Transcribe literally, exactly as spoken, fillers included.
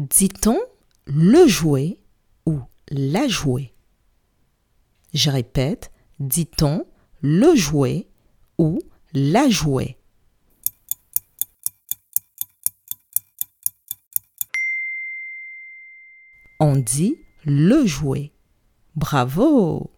Dit-on le jouet ou la jouée? Je répète, dit-on le jouet ou la jouée? On dit le jouet. Bravo!